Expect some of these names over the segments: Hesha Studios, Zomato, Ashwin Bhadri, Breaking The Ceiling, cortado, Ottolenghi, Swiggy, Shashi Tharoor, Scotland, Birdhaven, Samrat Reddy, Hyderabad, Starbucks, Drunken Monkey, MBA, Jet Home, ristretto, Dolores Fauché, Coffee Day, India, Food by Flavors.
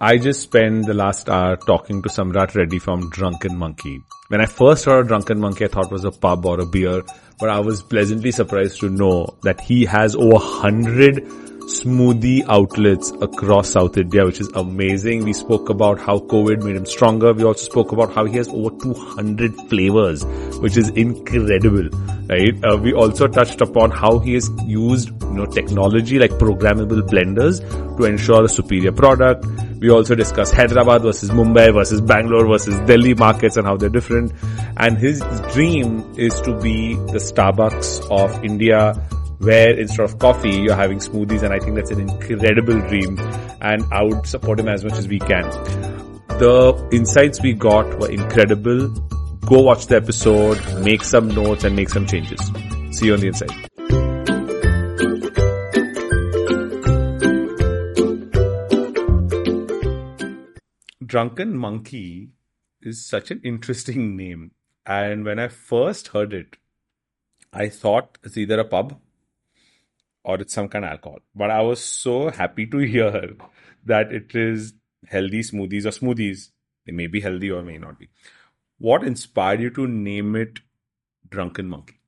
I just spent the last hour talking to Samrat Reddy from Drunken Monkey. When I first heard of Drunken Monkey, I thought it was a pub or a beer, but I was pleasantly surprised to know that he has over 100 smoothie outlets across South India, which is amazing. We spoke about how COVID made him stronger. We also spoke about how he has over 200 flavors, which is incredible, right? We also touched upon how he has used, technology like programmable blenders to ensure a superior product. We also discussed Hyderabad versus Mumbai versus Bangalore versus Delhi markets and how they're different. And his dream is to be the Starbucks of India, where instead of coffee, you're having smoothies. And I think that's an incredible dream. And I would support him as much as we can. The insights we got were incredible. Go watch the episode, make some notes and make some changes. See you on the inside. Drunken Monkey is such an interesting name. And when I first heard it, I thought it's either a pub or it's some kind of alcohol. But I was so happy to hear that it is healthy smoothies or smoothies. They may be healthy or may not be. What inspired you to name it Drunken Monkey?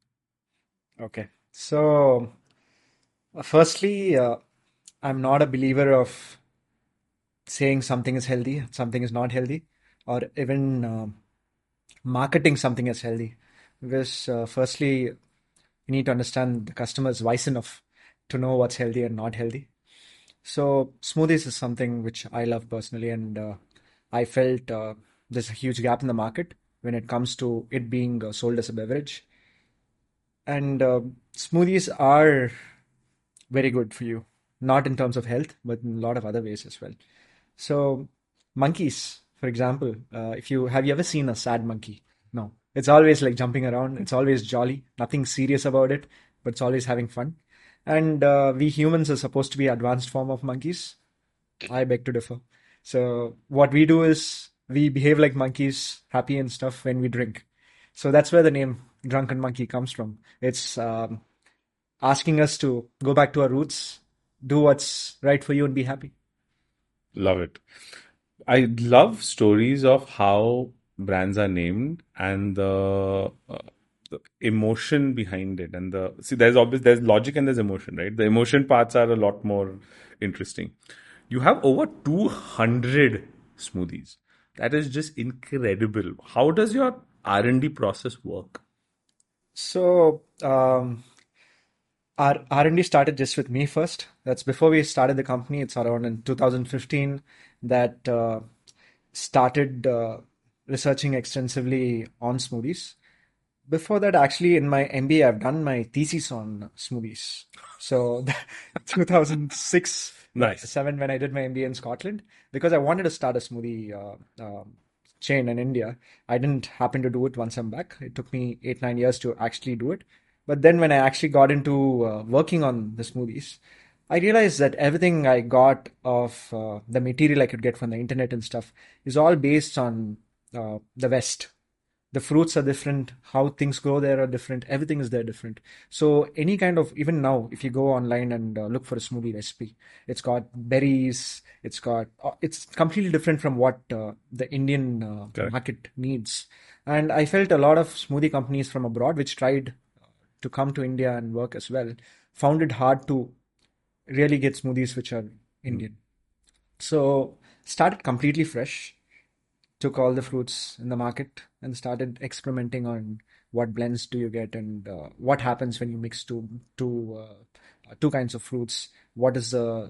Okay. So, firstly, I'm not a believer of saying something is healthy, something is not healthy, or even marketing something as healthy. Because firstly, you need to understand the customer is wise enough to know what's healthy and not healthy. So smoothies is something which I love personally, and I felt there's a huge gap in the market when it comes to it being sold as a beverage. And smoothies are very good for you, not in terms of health, but in a lot of other ways as well. So monkeys, for example, have you ever seen a sad monkey? No. It's always like jumping around. It's always jolly. Nothing serious about it, but it's always having fun. And we humans are supposed to be advanced form of monkeys. I beg to differ. So what we do is we behave like monkeys, happy and stuff when we drink. So that's where the name Drunken Monkey comes from. It's asking us to go back to our roots, do what's right for you and be happy. Love it. I love stories of how brands are named and the emotion behind it, and there's logic and there's emotion, right? The emotion parts are a lot more interesting. You have over 200 smoothies. That is just incredible. How does your R&D process work? So our R&D started just with me first. That's before we started the company. It's around in 2015 that started researching extensively on smoothies. Before that, actually, in my MBA, I've done my thesis on smoothies. So 2006, nice. 7, when I did my MBA in Scotland, because I wanted to start a smoothie chain in India. I didn't happen to do it once I'm back. It took me 8-9 years to actually do it. But then when I actually got into working on the smoothies, I realized that everything I got of the material I could get from the internet and stuff is all based on the West. The fruits are different, how things grow there are different, everything is there different. So any kind of, even now, if you go online and look for a smoothie recipe, it's got berries, it's completely different from what the Indian market needs. And I felt a lot of smoothie companies from abroad, which tried to come to India and work as well, found it hard to really get smoothies which are Indian. So started completely fresh. Took all the fruits in the market and started experimenting on what blends do you get and what happens when you mix two kinds of fruits. What is the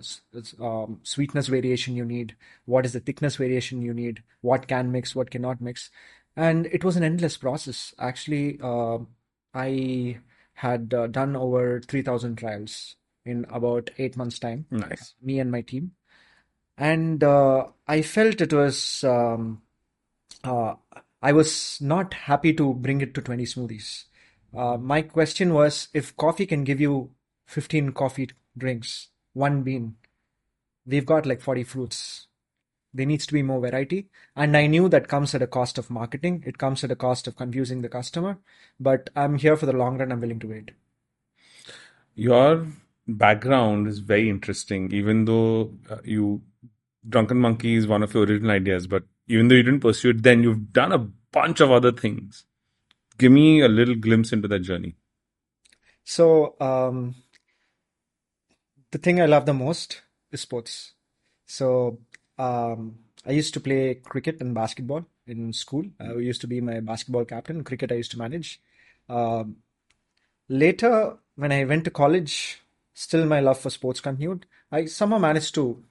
sweetness variation you need? What is the thickness variation you need? What can mix? What cannot mix? And it was an endless process. Actually, I had done over 3,000 trials in about 8 months' time. Nice. Me and my team. And I felt it was... I was not happy to bring it to 20 smoothies. My question was, if coffee can give you 15 coffee drinks, one bean, we've got like 40 fruits. There needs to be more variety. And I knew that comes at a cost of marketing. It comes at a cost of confusing the customer. But I'm here for the long run. I'm willing to wait. Your background is very interesting, even though you Drunken Monkey is one of your original ideas, but even though you didn't pursue it then, you've done a bunch of other things. Give me a little glimpse into that journey. So, the thing I love the most is sports. So, I used to play cricket and basketball in school. I used to be my basketball captain. Cricket I used to manage. Later, when I went to college, still my love for sports continued. I somehow managed to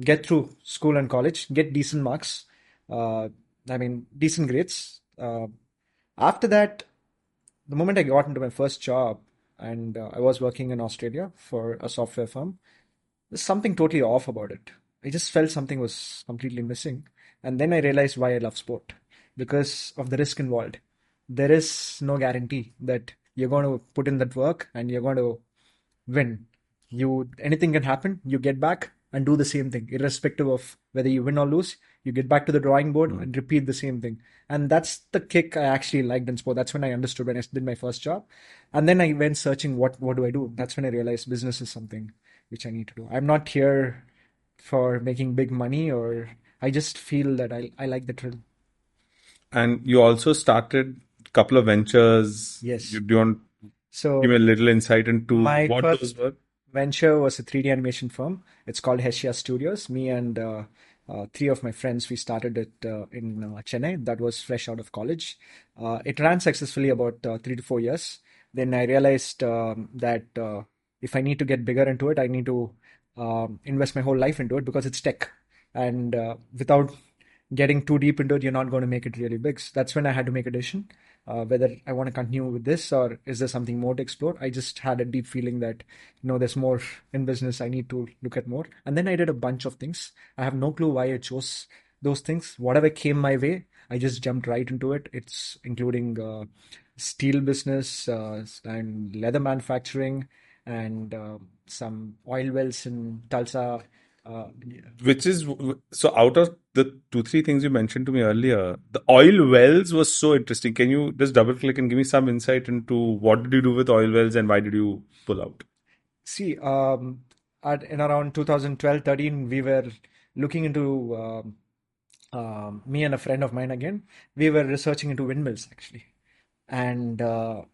get through school and college, get decent marks, decent grades. After that, the moment I got into my first job, and I was working in Australia for a software firm, there's something totally off about it. I just felt something was completely missing. And then I realized why I love sport, because of the risk involved. There is no guarantee that you're going to put in that work and you're going to win. Anything can happen. You get back and do the same thing, irrespective of whether you win or lose. You get back to the drawing board and repeat the same thing. And that's the kick I actually liked in sport. That's when I understood, when I did my first job. And then I went searching, what do I do? That's when I realized business is something which I need to do. I'm not here for making big money, or I just feel that I like the thrill. And you also started a couple of ventures. Yes. Do you want to give me a little insight into what those were? Venture was a 3D animation firm. It's called Hesha Studios. Me and three of my friends, we started it in Chennai. That was fresh out of college. It ran successfully about 3 to 4 years. Then I realized that if I need to get bigger into it, I need to invest my whole life into it, because it's tech. And without getting too deep into it, you're not going to make it really big. So that's when I had to make a decision, whether I want to continue with this or is there something more to explore. I just had a deep feeling that, there's more in business. I need to look at more. And then I did a bunch of things. I have no clue why I chose those things. Whatever came my way, I just jumped right into it. It's including steel business and leather manufacturing and some oil wells in Tulsa. Which is, so out of the 2-3 things you mentioned to me earlier, the oil wells was so interesting. Can you just double click and give me some insight into what did you do with oil wells and why did you pull out? See, in around 2012-13, we were looking into, me and a friend of mine again, we were researching into windmills actually. And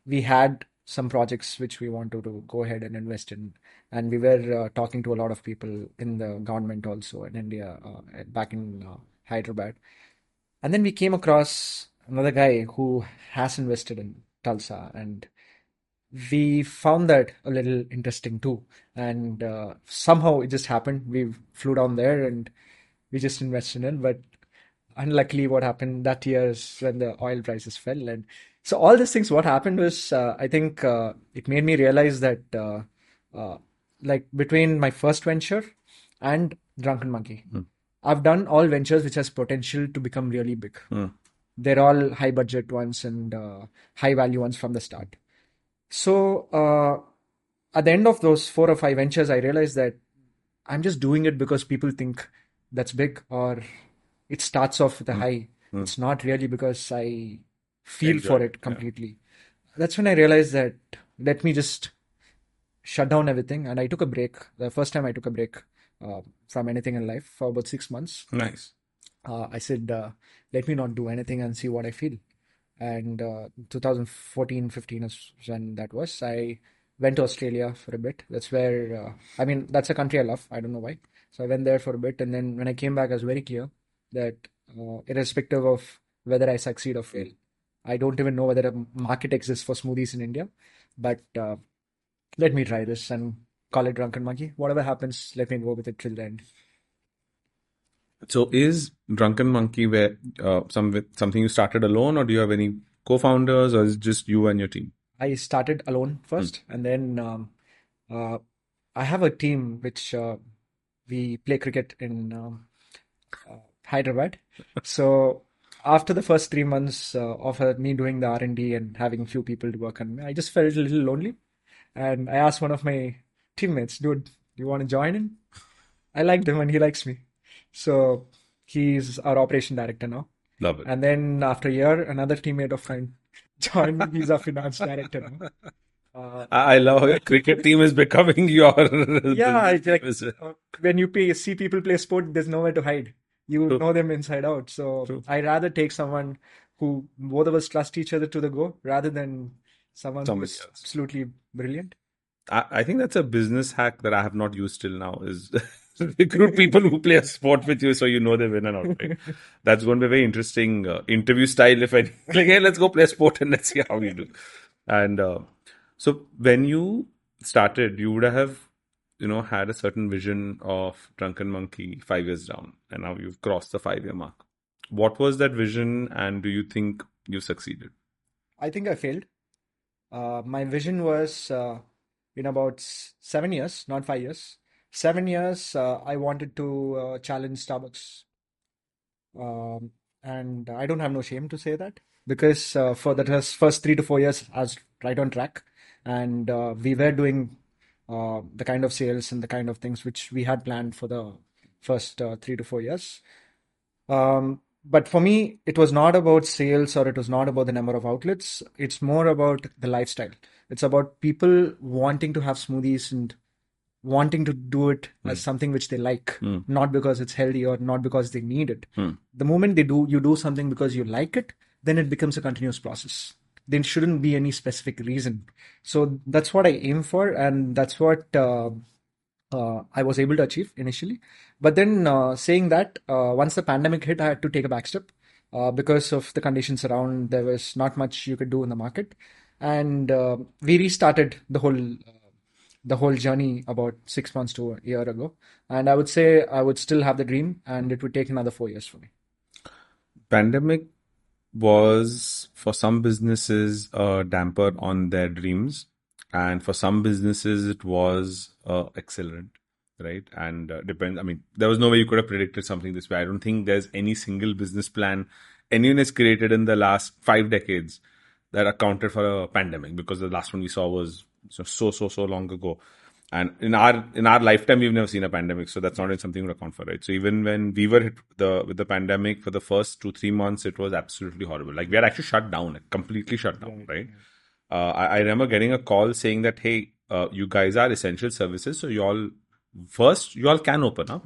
we had some projects which we wanted to go ahead and invest in. And we were talking to a lot of people in the government also in India, back in Hyderabad. And then we came across another guy who has invested in Tulsa, and we found that a little interesting too. And somehow it just happened. We flew down there and we just invested in it. But unluckily what happened that year is when the oil prices fell. And so all these things, what happened was, I think it made me realize that between my first venture and Drunken Monkey, I've done all ventures which has potential to become really big. They're all high budget ones and high value ones from the start. So at the end of those 4 or 5 ventures, I realized that I'm just doing it because people think that's big, or it starts off with a high. It's not really because I feel for it completely. That's when I realized that let me just shut down everything, and I took a break. The first time I took a break from anything in life for about 6 months. Nice. I said, let me not do anything and see what I feel. And 2014-15 is when that was. I went to Australia for a bit. That's where, that's a country I love. I don't know why. So I went there for a bit, and then when I came back, I was very clear that irrespective of whether I succeed or fail, I don't even know whether a market exists for smoothies in India, but let me try this and call it Drunken Monkey. Whatever happens, let me go with it till the end. So is Drunken Monkey where something you started alone, or do you have any co-founders, or is it just you and your team? I started alone first, and then I have a team which we play cricket in Hyderabad. So after the first 3 months of me doing the R&D and having few people to work on me, I just felt a little lonely. And I asked one of my teammates, dude, you want to join in? I liked him and he likes me. So he's our operation director now. Love it. And then after a year, another teammate of mine joined. He's our finance director now. I love how your cricket team is becoming your Yeah, it's like business. When you see people play sport, there's nowhere to hide. You True. Know them inside out. So True. I'd rather take someone who both of us trust each other to the go rather than someone who's absolutely brilliant. I think that's a business hack that I have not used till now is recruit people who play a sport with you so you know they win or not. Right? That's going to be a very interesting interview style. If I like, hey, let's go play a sport and let's see how you do. And so when you started, you would have, had a certain vision of Drunken Monkey 5 years down, and now you've crossed the 5-year mark. What was that vision, and do you think you succeeded? I think I failed. My vision was in about 7 years, not 5 years. 7 years, I wanted to challenge Starbucks. And I don't have no shame to say that, because for the first 3 to 4 years, I was right on track. And we were doing the kind of sales and the kind of things which we had planned for the first 3 to 4 years. But for me, it was not about sales, or it was not about the number of outlets. It's more about the lifestyle. It's about people wanting to have smoothies and wanting to do it as something which they like, not because it's healthy or not because they need it. The moment you do something because you like it, then it becomes a continuous process. There shouldn't be any specific reason. So that's what I aim for, and that's what I was able to achieve initially. But then saying that, once the pandemic hit, I had to take a back step because of the conditions around. There was not much you could do in the market. And we restarted the whole journey about 6 months to a year ago. And I would say I would still have the dream, and it would take another 4 years for me. Pandemic was, for some businesses, a damper on their dreams. And for some businesses, it was accelerant, right? And depends. I mean, there was no way you could have predicted something this way. I don't think there's any single business plan anyone has created in the last 5 decades that accounted for a pandemic, because the last one we saw was so long ago. And in our lifetime, we've never seen a pandemic. So that's not something to account for, right? So even when we were hit with the pandemic for the first 2-3 months, it was absolutely horrible. Like, we had actually shut down, completely shut down, right? I remember getting a call saying that, hey, you guys are essential services. So you all can open up.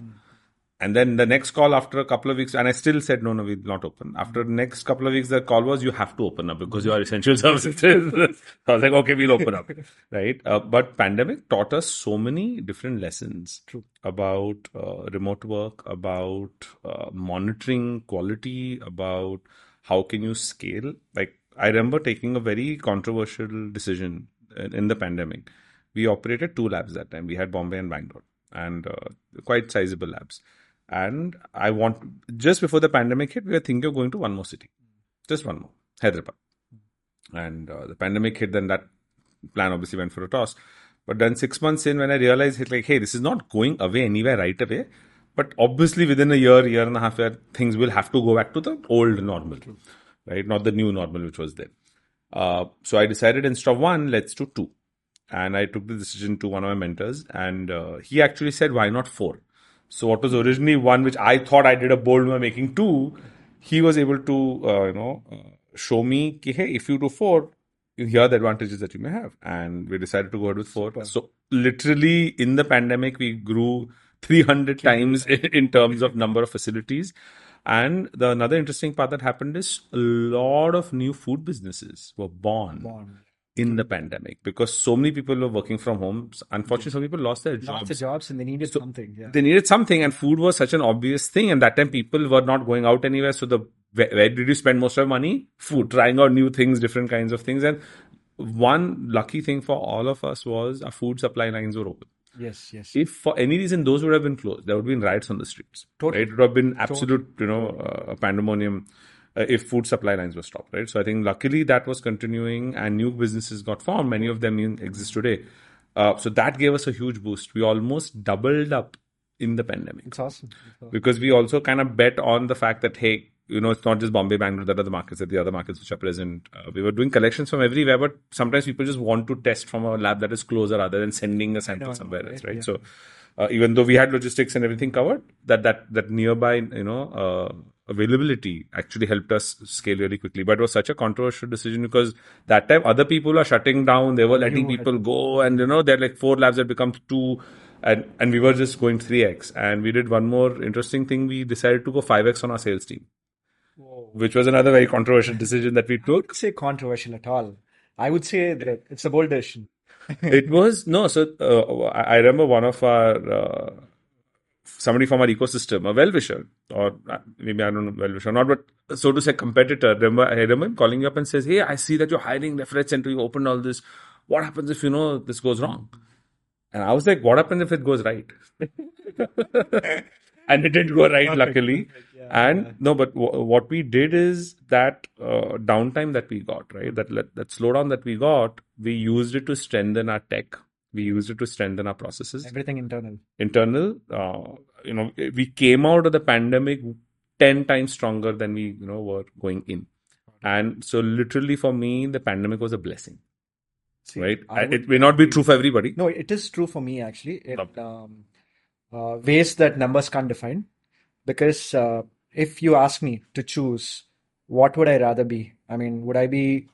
And then the next call after a couple of weeks, and I still said, no, we'll not open. After the next couple of weeks, the call was, you have to open up because you are essential services. So I was like, okay, we'll open up, right? But pandemic taught us so many different lessons about remote work, about monitoring quality, about how can you scale. Like, I remember taking a very controversial decision in the pandemic. We operated 2 labs that time. We had Bombay and Bangalore, and quite sizable labs. And just before the pandemic hit, we were thinking of going to one more city. Just one more, Hyderabad. And the pandemic hit, then that plan obviously went for a toss. But then 6 months in, when I realized, hey, this is not going away anywhere right away. But obviously within a year and a half, things will have to go back to the old normal, right? Not the new normal, which was there. So I decided, instead of 1, let's do 2. And I took the decision to one of my mentors, and he actually said, why not 4? So what was originally 1, which I thought I did a bold move making 2, he was able to, show me, hey, if you do 4, here are the advantages that you may have. And we decided to go ahead with 4. Wow. So literally in the pandemic, we grew 300 times in terms of number of facilities. And another interesting part that happened is a lot of new food businesses were born in the pandemic, because so many people were working from home. Unfortunately, some people lost their jobs. And they needed something. Yeah. They needed something, and food was such an obvious thing. And that time, people were not going out anywhere. So where did you spend most of your money? Food, trying out new things, different kinds of things. And one lucky thing for all of us was our food supply lines were open. Yes. If for any reason those would have been closed, there would have been riots on the streets. Totally. Right? It would have been absolute, pandemonium if food supply lines were stopped, right? So I think luckily that was continuing, and new businesses got formed. Many of them exist today. So that gave us a huge boost. We almost doubled up in the pandemic. It's awesome. Because we also kind of bet on the fact that, hey, it's not just Bombay, Bangalore, that are the markets, that the other markets which are present. We were doing collections from everywhere, but sometimes people just want to test from a lab that is closer rather than sending a sample somewhere else, right? Yeah. So even though we had logistics and everything covered, that nearby, availability actually helped us scale really quickly. But it was such a controversial decision because that time other people are shutting down. They were letting people go. And, you know, they're like 4 labs that becomes 2. And we were just going 3x. And we did one more interesting thing. We decided to go 5x on our sales team. Whoa. Which was another very controversial decision that we took. I wouldn't say controversial at all. I would say that it's a bold decision. It was, no. So I remember one of our, somebody from our ecosystem, a well-wisher, or maybe I don't know, well-wisher or not, but so to say competitor. I remember him calling you up and says, hey, I see that you're hiring reference center, you opened all this. What happens if, you know, this goes wrong? And I was like, what happens if it goes right? And it didn't go right, luckily. Yeah, and no, but what we did is that downtime that we got, right? That slowdown that we got, we used it to strengthen our tech. We used it to strengthen our processes. Everything internal. You know, we came out of the pandemic 10 times stronger than we, you know, were going in. And so literally for me, the pandemic was a blessing. See, right? It may not be true for everybody. No, it is true for me, actually. Ways that numbers can't define. Because if you ask me to choose, what would I rather be? I mean, would I be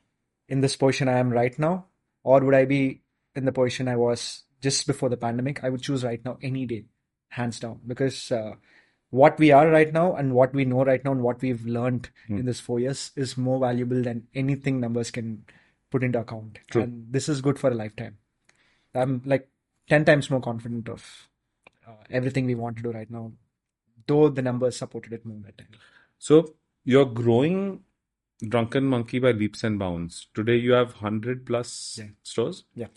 in this position I am right now? Or would I be in the position I was just before the pandemic? I would choose right now any day, hands down, because what we are right now and what we know right now and what we've learned in this 4 years is more valuable than anything numbers can put into account. True. And this is good for a lifetime. I'm like 10 times more confident of everything we want to do right now, though the numbers supported it more that time. So you're growing Drunken Monkey by leaps and bounds. Today you have 100 plus stores. Yeah.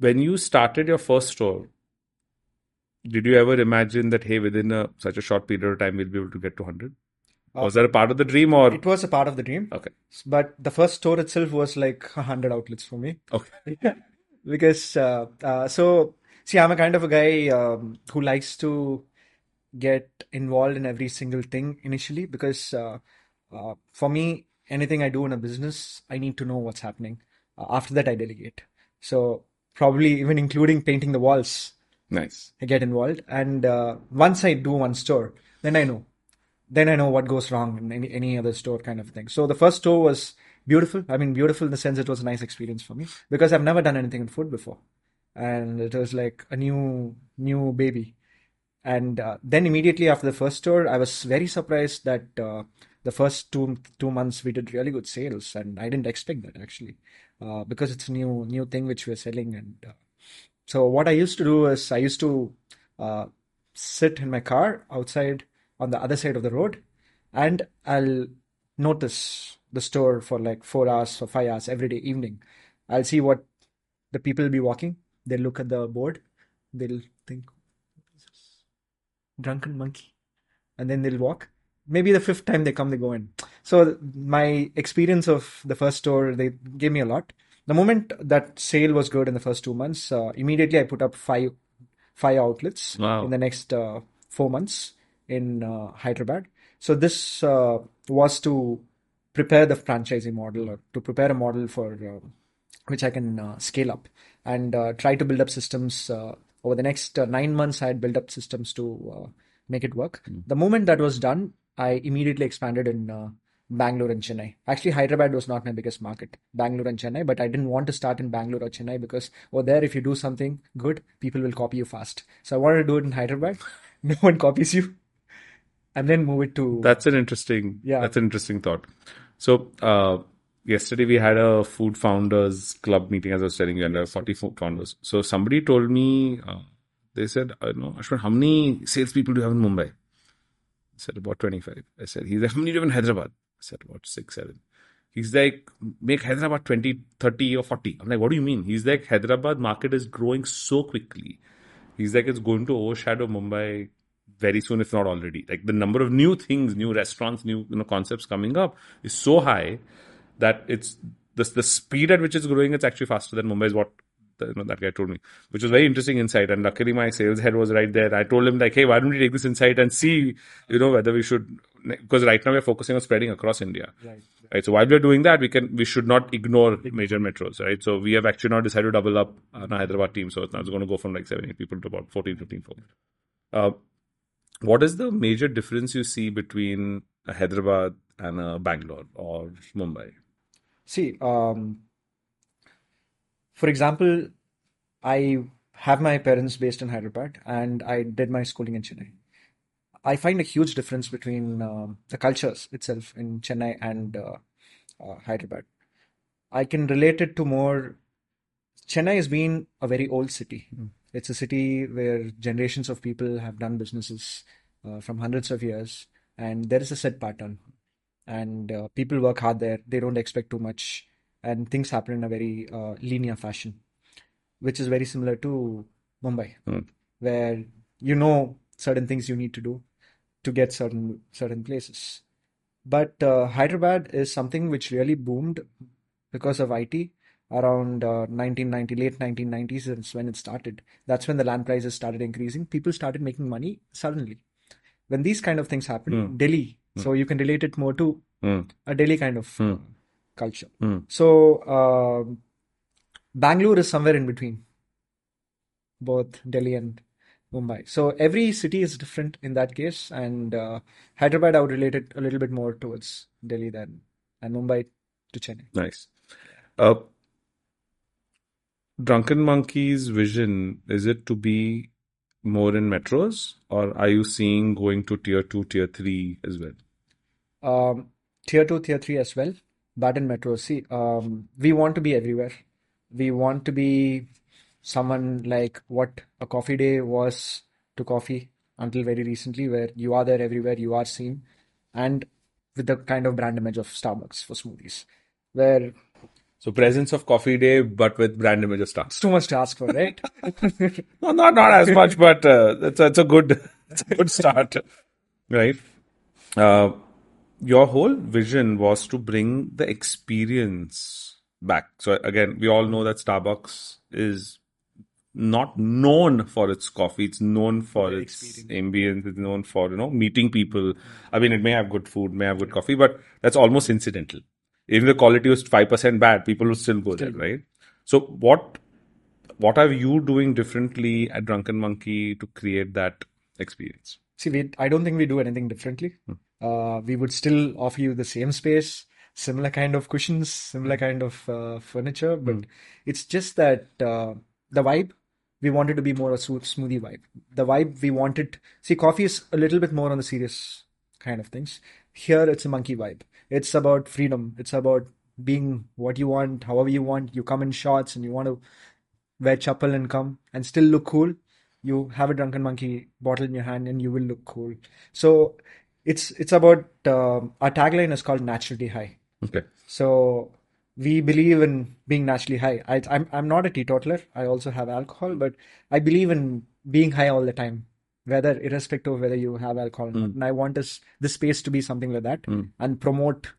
When you started your first store, did you ever imagine that, hey, within such a short period of time, we'll be able to get to 100? Was that a part of the dream? Or it was a part of the dream. Okay. But the first store itself was like 100 outlets for me. Okay. Because, see, I'm a kind of a guy who likes to get involved in every single thing initially. Because for me, anything I do in a business, I need to know what's happening. After that, I delegate. So probably even including painting the walls. Nice. I get involved. And once I do one store, then I know. Then I know what goes wrong in any other store kind of thing. So the first store was beautiful. I mean, beautiful in the sense it was a nice experience for me. Because I've never done anything in food before. And it was like a new baby. And then immediately after the first store, I was very surprised that the first two months we did really good sales. And I didn't expect that, actually. Because it's a new thing which we're selling. And so what I used to do is I used to sit in my car outside on the other side of the road, and I'll notice the store for like 4 hours or 5 hours every day evening. I'll see what the people will be walking. They'll look at the board. They'll think, what is this? Drunken Monkey. And then they'll walk. Maybe the 5th time they come, they go in. So my experience of the first store, they gave me a lot. The moment that sale was good in the first 2 months, immediately I put up five outlets. Wow. In the next 4 months in Hyderabad. So this was to prepare the franchisee model, or to prepare a model for which I can scale up and try to build up systems. Over the next 9 months, I had built up systems to make it work. Mm. The moment that was done, I immediately expanded in Bangalore and Chennai. Actually, Hyderabad was not my biggest market, Bangalore and Chennai, but I didn't want to start in Bangalore or Chennai because over there, if you do something good, people will copy you fast. So I wanted to do it in Hyderabad. No one copies you. And then move it to... That's an interesting thought. So yesterday we had a food founders club meeting, as I was telling you, and there were 40 food founders. So somebody told me, they said, no, Ashwin, how many salespeople do you have in Mumbai? I said, about 25. I said, he's like, how many do you have in Hyderabad? I said, about 6, 7. He's like, make Hyderabad 20, 30 or 40. I'm like, what do you mean? He's like, Hyderabad market is growing so quickly. He's like, it's going to overshadow Mumbai very soon, if not already. Like the number of new things, new restaurants, new concepts coming up is so high that it's the speed at which it's growing, it's actually faster than Mumbai is what that guy told me, which was very interesting insight. And luckily my sales head was right there. I told him like, hey, why don't we take this insight and see, whether we should, because right now we're focusing on spreading across India. Right. So while we're doing that, we should not ignore major metros, right? So we have actually now decided to double up on our Hyderabad team. So now it's going to go from like 7, 8 people to about 14, 15 folks. What is the major difference you see between a Hyderabad and a Bangalore or Mumbai? See, for example, I have my parents based in Hyderabad and I did my schooling in Chennai. I find a huge difference between the cultures itself in Chennai and Hyderabad. I can relate it to more. Chennai has been a very old city. Mm. It's a city where generations of people have done businesses from hundreds of years, and there is a set pattern. And people work hard there. They don't expect too much, and things happen in a very linear fashion, which is very similar to Mumbai, where you know certain things you need to do to get certain places. But Hyderabad is something which really boomed because of IT around 1990, late 1990s is when it started. That's when the land prices started increasing. People started making money suddenly. When these kind of things happen, Delhi, so you can relate it more to a Delhi kind of culture. So Bangalore is somewhere in between both Delhi and Mumbai. So every city is different in that case. And Hyderabad, I would relate it a little bit more towards Delhi than and Mumbai to Chennai. Nice. Drunken Monkey's vision, is it to be more in metros, or are you seeing going to tier 2, tier 3 as well? Tier 2, tier 3 as well, but in metros. See, we want to be everywhere. We want to be someone like what a Coffee Day was to coffee until very recently, where you are there everywhere, you are seen, and with the kind of brand image of Starbucks for smoothies, where... So presence of Coffee Day, but with brand image of Starbucks. It's too much to ask for, right? No, not as much, but it's a good start, right? Your whole vision was to bring the experience back. So again, we all know that Starbucks is not known for its coffee. It's known for its ambience. It's known for, meeting people. I mean, it may have good food, may have good coffee, but that's almost incidental. Even the quality was 5% bad, people would still go there, right? So what are you doing differently at Drunken Monkey to create that experience? See, I don't think we do anything differently. We would still offer you the same space, similar kind of cushions, similar kind of furniture, but it's just that the vibe, we wanted to be more a smoothie vibe. The vibe we wanted... See, coffee is a little bit more on the serious kind of things. Here, it's a monkey vibe. It's about freedom. It's about being what you want, however you want. You come in shorts and you want to wear chappal and come and still look cool. You have a Drunken Monkey bottle in your hand and you will look cool. So it's about, our tagline is called naturally high. Okay. So we believe in being naturally high. I'm not a teetotaler. I also have alcohol, but I believe in being high all the time. Irrespective of whether you have alcohol or not. And I want this space to be something like that and promote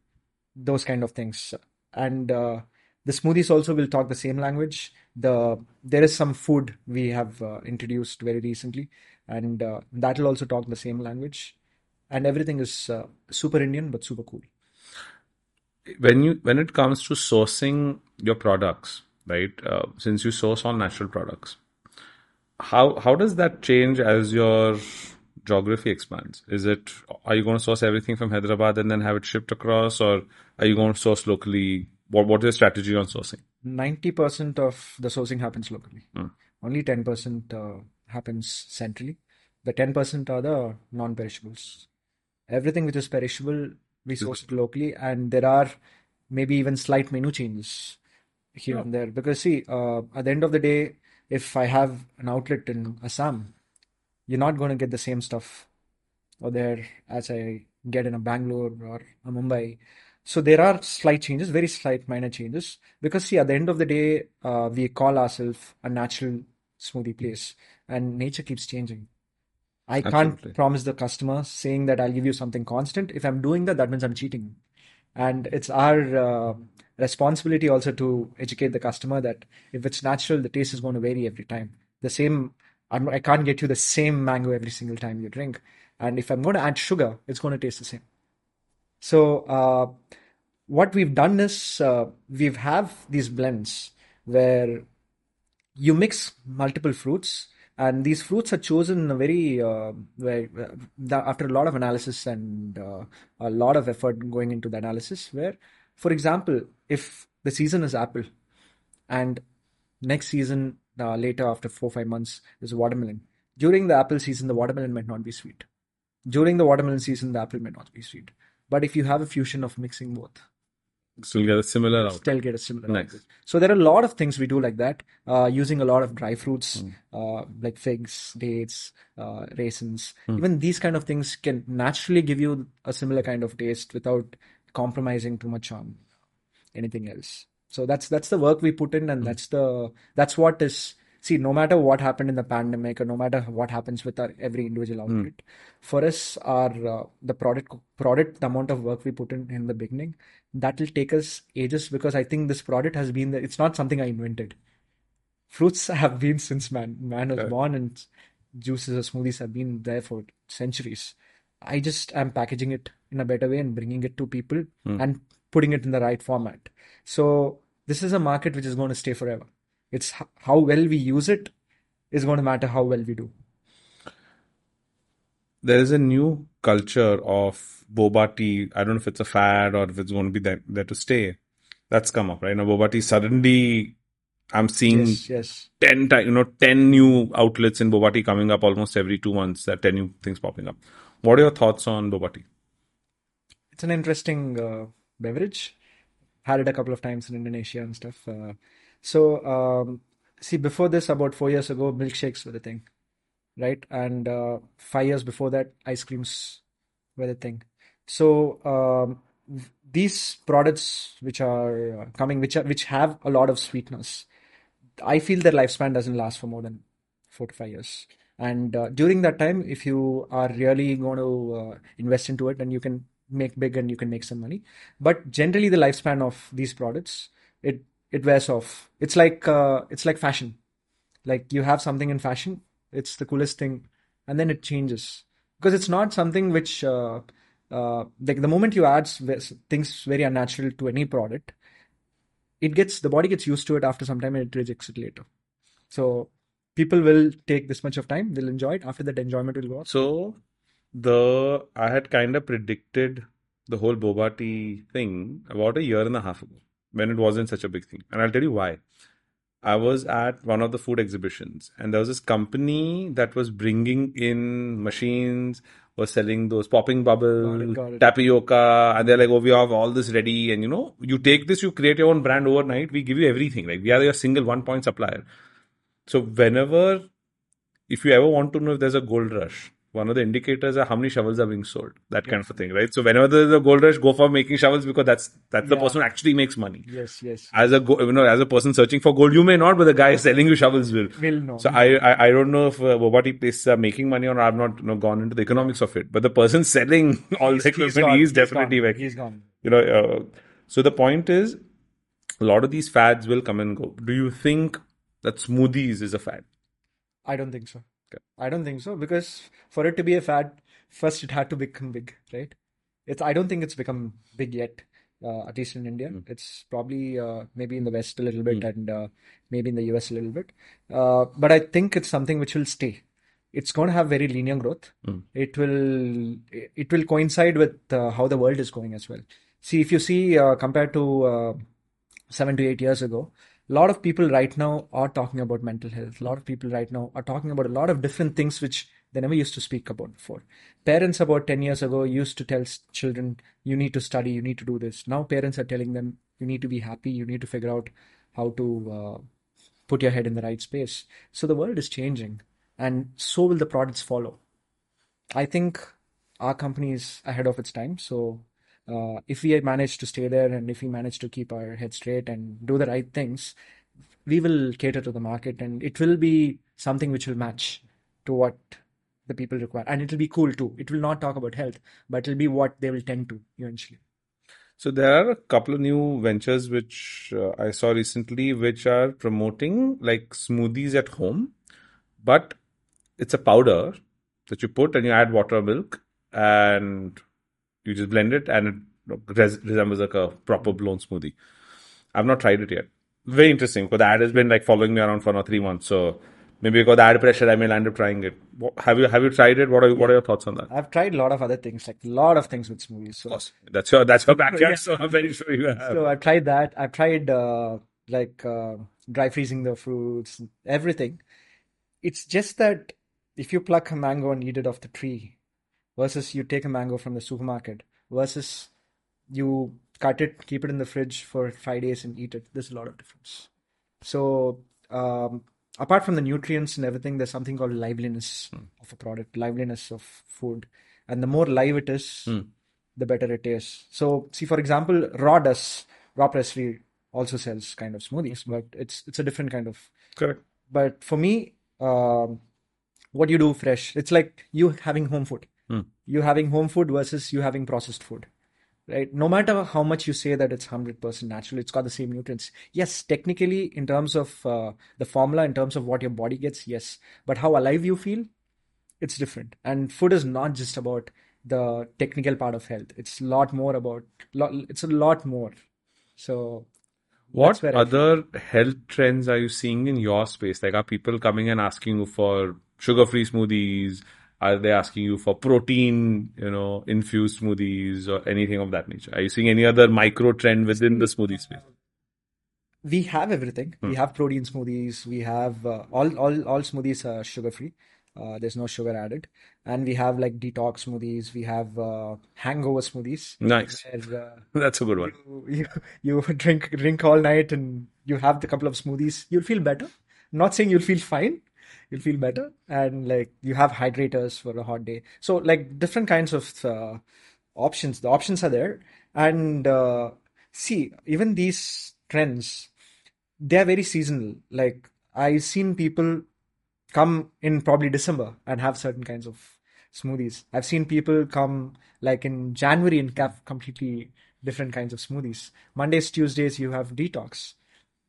those kind of things. And the smoothies also will talk the same language. There is some food we have introduced very recently, and that will also talk the same language. And everything is super Indian, but super cool. When it comes to sourcing your products, right? Since you source all natural products, How does that change as your geography expands? Are you going to source everything from Hyderabad and then have it shipped across, or are you going to source locally? What is your strategy on sourcing? 90% of the sourcing happens locally. Only 10% happens centrally. The 10% are the non-perishables. Everything which is perishable, we source it locally, and there are maybe even slight menu changes here and there. Because see, at the end of the day, if I have an outlet in Assam, you're not going to get the same stuff or there as I get in a Bangalore or a Mumbai. So there are slight changes, very slight minor changes. Because see, at the end of the day, we call ourselves a natural smoothie place, and nature keeps changing. I can't promise the customer saying that I'll give you something constant. If I'm doing that, that means I'm cheating. And it's our... responsibility also to educate the customer that if it's natural, the taste is going to vary every time. I can't get you the same mango every single time you drink. And if I'm going to add sugar, it's going to taste the same. So what we've done is we have these blends where you mix multiple fruits And these fruits are chosen in a very, after a lot of analysis and a lot of effort going into the analysis, where, for example, if the season is apple and next season, later after 4-5 months, is watermelon. During the apple season, the watermelon might not be sweet. During the watermelon season, the apple might not be sweet. But if you have a fusion of mixing both, still get a similar outcome. Nice. So there are a lot of things we do like that, using a lot of dry fruits, like figs, dates, raisins. Even these kind of things can naturally give you a similar kind of taste without compromising too much on anything else. So that's the work we put in, and that's what is. See, no matter what happened in the pandemic, or no matter what happens with our every individual outfit, for us, the product, the amount of work we put in the beginning, that will take us ages, because I think this product has been there. It's not something I invented. Fruits have been since man was born, and juices or smoothies have been there for centuries. I just am packaging it in a better way and bringing it to people and putting it in the right format. So this is a market which is going to stay forever. It's how well we use it is going to matter how well we do. There is a new culture of boba tea. I don't know if it's a fad or if it's going to be there to stay. That's come up, right? Now, boba tea, suddenly I'm seeing 10 new outlets in boba tea coming up almost every 2 months. There are 10 new things popping up. What are your thoughts on boba tea? It's an interesting beverage. Had it a couple of times in Indonesia and stuff. So, see, before this, about 4 years ago, milkshakes were the thing, right? And 5 years before that, ice creams were the thing. So, these products which are coming, which have a lot of sweetness, I feel their lifespan doesn't last for more than 4 to 5 years. And during that time, if you are really going to invest into it, then you can make big and you can make some money. But generally, the lifespan of these products, it wears off. It's like fashion. Like, you have something in fashion, it's the coolest thing, and then it changes, because it's not something which like, the moment you add things very unnatural to any product, the body gets used to it after some time, and it rejects it later. So people will take this much of time, they'll enjoy it. After that, enjoyment will go up. So I had kind of predicted the whole boba tea thing about 1.5 years ago, when it wasn't such a big thing. And I'll tell you why. I was at one of the food exhibitions, and there was this company that was bringing in machines, was selling those popping bubbles, tapioca, and they're like, we have all this ready. And you take this, you create your own brand overnight. We give you everything. Like, we are your single 1-point supplier. So if you ever want to know if there's a gold rush, one of the indicators are how many shovels are being sold. That kind of a thing, right? So whenever there's a gold rush, go for making shovels, because that's the person who actually makes money. Yes, yes. As a person searching for gold, you may not, but the guy selling you shovels will. Will know. So I don't know if boba tea places are making money, or I've not gone into the economics of it. But the person selling all the equipment, he's definitely gone. He's gone. So the point is, a lot of these fads will come and go. Do you think that smoothies is a fad? I don't think so. I don't think so, because for it to be a fad, first it had to become big, right? I don't think it's become big yet, at least in India. It's probably maybe in the West a little bit, and maybe in the US a little bit. But I think it's something which will stay. It's going to have very linear growth. It will coincide with how the world is going as well. See, if you see compared to 7 to 8 years ago, a lot of people right now are talking about mental health. A lot of people right now are talking about a lot of different things which they never used to speak about before. Parents about 10 years ago used to tell children, you need to study, you need to do this. Now parents are telling them, you need to be happy, you need to figure out how to put your head in the right space. So the world is changing, and so will the products follow. I think our company is ahead of its time. So if we manage to stay there, and if we manage to keep our head straight and do the right things, we will cater to the market, and it will be something which will match to what the people require. And it will be cool too. It will not talk about health, but it will be what they will tend to eventually. So there are a couple of new ventures which I saw recently, which are promoting like smoothies at home, but it's a powder that you put and you add water, milk, and you just blend it, and it resembles like a proper blown smoothie. I've not tried it yet. Very interesting, because the ad has been like following me around for now 3 months. So Maybe because the ad pressure, I may end up trying it. Have you tried it? What are your thoughts on that? I've tried a lot of other things, like a lot of things with smoothies. So. Of course, that's your backyard. Yeah. So I'm very sure you have. So I've tried that. I've tried dry freezing the fruits, everything. It's just that if you pluck a mango and eat it off the tree, versus you take a mango from the supermarket, versus you cut it, keep it in the fridge for 5 days and eat it. There's a lot of difference. So. Apart from the nutrients and everything, there's something called liveliness of a product, liveliness of food. And the more live it is, the better it tastes. So, see, for example, Raw Pressery also sells kind of smoothies, but it's a different kind of... Correct. But for me, what you do fresh, it's like you having home food. You having home food versus you having processed food, right? No matter how much you say that it's 100% natural, it's got the same nutrients. Yes, technically, in terms of the formula, in terms of what your body gets, yes. But how alive you feel, it's different. And food is not just about the technical part of health. It's a lot more about... It's a lot more. So... What other health trends are you seeing in your space? Like, are people coming and asking you for sugar-free smoothies? Are they asking you for protein, infused smoothies or anything of that nature? Are you seeing any other micro trend within the smoothie space? We have everything. We have protein smoothies. We have all smoothies are sugar-free. There's no sugar added. And we have like detox smoothies. We have hangover smoothies. Nice. Where, that's a good one. You drink all night and you have the couple of smoothies. You'll feel better. I'm not saying you'll feel fine. You'll feel better, and like you have hydrators for a hot day. So like different kinds of options. The options are there, and see, even these trends, they are very seasonal. Like I've seen people come in probably December and have certain kinds of smoothies. I've seen people come like in January and have completely different kinds of smoothies. Mondays, Tuesdays, you have detox.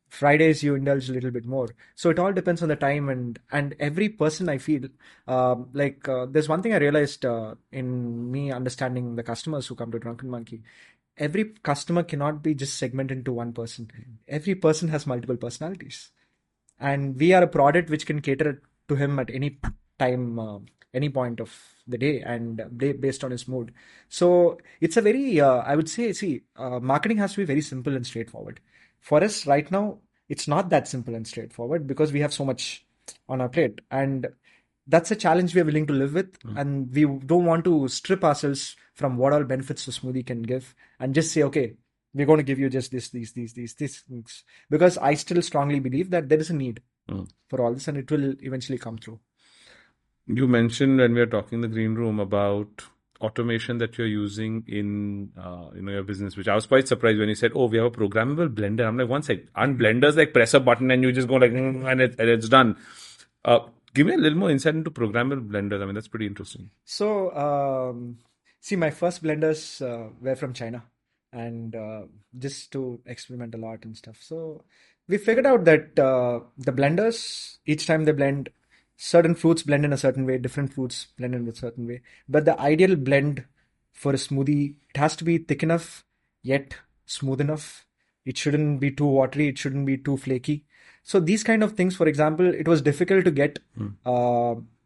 Fridays, you indulge a little bit more. So it all depends on the time and every person, I feel. There's one thing I realized in me understanding the customers who come to Drunken Monkey. Every customer cannot be just segmented into one person. Every person has multiple personalities. And we are a product which can cater to him at any time, any point of the day and based on his mood. So it's a very, marketing has to be very simple and straightforward. For us right now, it's not that simple and straightforward because we have so much on our plate. And that's a challenge we are willing to live with. And we don't want to strip ourselves from what all benefits the smoothie can give and just say, okay, we're going to give you just this, these things. Because I still strongly believe that there is a need for all this and it will eventually come through. You mentioned when we were talking in the green room about automation that you're using in your business, which I was quite surprised when you said, oh, we have a programmable blender. I'm like, one sec, aren't blenders like press a button and you just go like, and it's done. Give me a little more insight into programmable blenders. I mean, that's pretty interesting. So, see, my first blenders were from China and just to experiment a lot and stuff. So we figured out that the blenders, each time they blend, certain fruits blend in a certain way, different fruits blend in a certain way. But the ideal blend for a smoothie, it has to be thick enough, yet smooth enough. It shouldn't be too watery. It shouldn't be too flaky. So these kind of things, for example, it was difficult to get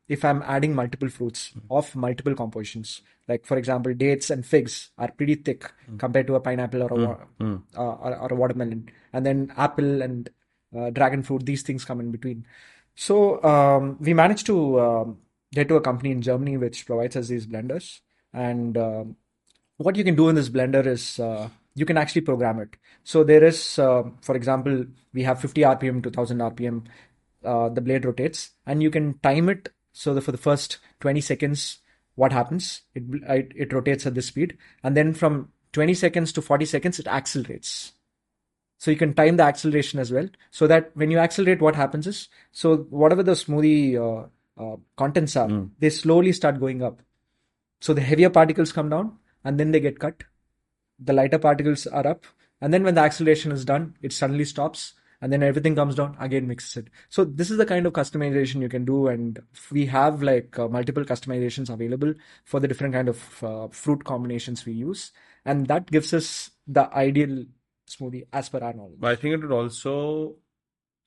if I'm adding multiple fruits of multiple compositions. Like, for example, dates and figs are pretty thick compared to a pineapple or a watermelon. And then apple and dragon fruit, these things come in between. So we managed to get to a company in Germany which provides us these blenders. And what you can do in this blender is you can actually program it. So there is, for example, we have 50 RPM to 1000 RPM. The blade rotates and you can time it. So for the first 20 seconds, what happens? It rotates at this speed. And then from 20 seconds to 40 seconds, it accelerates. So you can time the acceleration as well, so that when you accelerate, what happens is, so whatever the smoothie contents are, they slowly start going up. So the heavier particles come down and then they get cut. The lighter particles are up. And then when the acceleration is done, it suddenly stops and then everything comes down, again mixes it. So this is the kind of customization you can do. And we have like multiple customizations available for the different kind of fruit combinations we use. And that gives us the ideal smoothie as per our knowledge. But I think it would also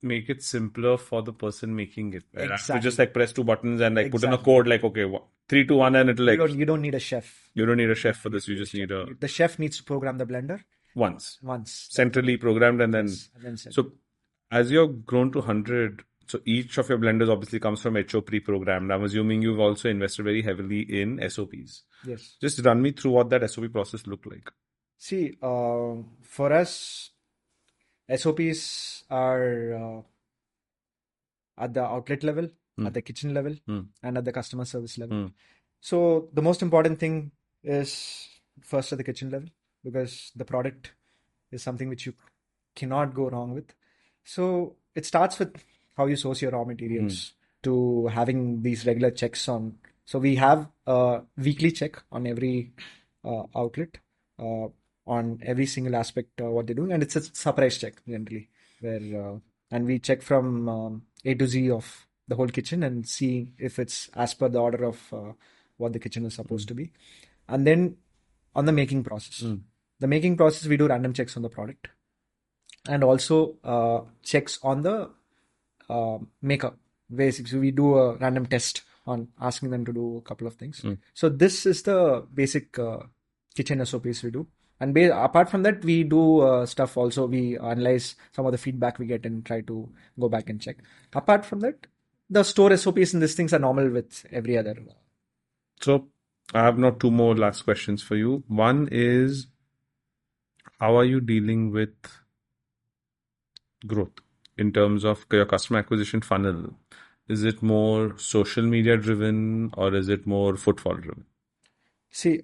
make it simpler for the person making it. Right? Exactly. I have to just like press two buttons and like put in a code like, okay, 3, 2, 1, and it'll like... You don't need a chef. You don't need a chef for this. You just need a... The chef needs to program the blender. Once. Centrally programmed and then... Yes. And then so as you're grown to 100, so each of your blenders obviously comes from HO pre-programmed. I'm assuming you've also invested very heavily in SOPs. Yes. Just run me through what that SOP process looked like. See, for us, SOPs are at the outlet level, at the kitchen level, and at the customer service level. So the most important thing is first at the kitchen level, because the product is something which you cannot go wrong with. So it starts with how you source your raw materials to having these regular checks on. So we have a weekly check on every outlet, on every single aspect of what they're doing. And it's a surprise check generally, where and we check from A to Z of the whole kitchen and see if it's as per the order of what the kitchen is supposed to be. And then on the making process. The making process, we do random checks on the product and also checks on the maker. Basically, we do a random test on asking them to do a couple of things. So this is the basic kitchen SOPs we do. And apart from that, we do stuff also. We analyze some of the feedback we get and try to go back and check. Apart from that, the store SOPs and these things are normal with every other. So I have now 2 more last questions for you. One is, how are you dealing with growth in terms of your customer acquisition funnel? Is it more social media driven or is it more footfall driven? See,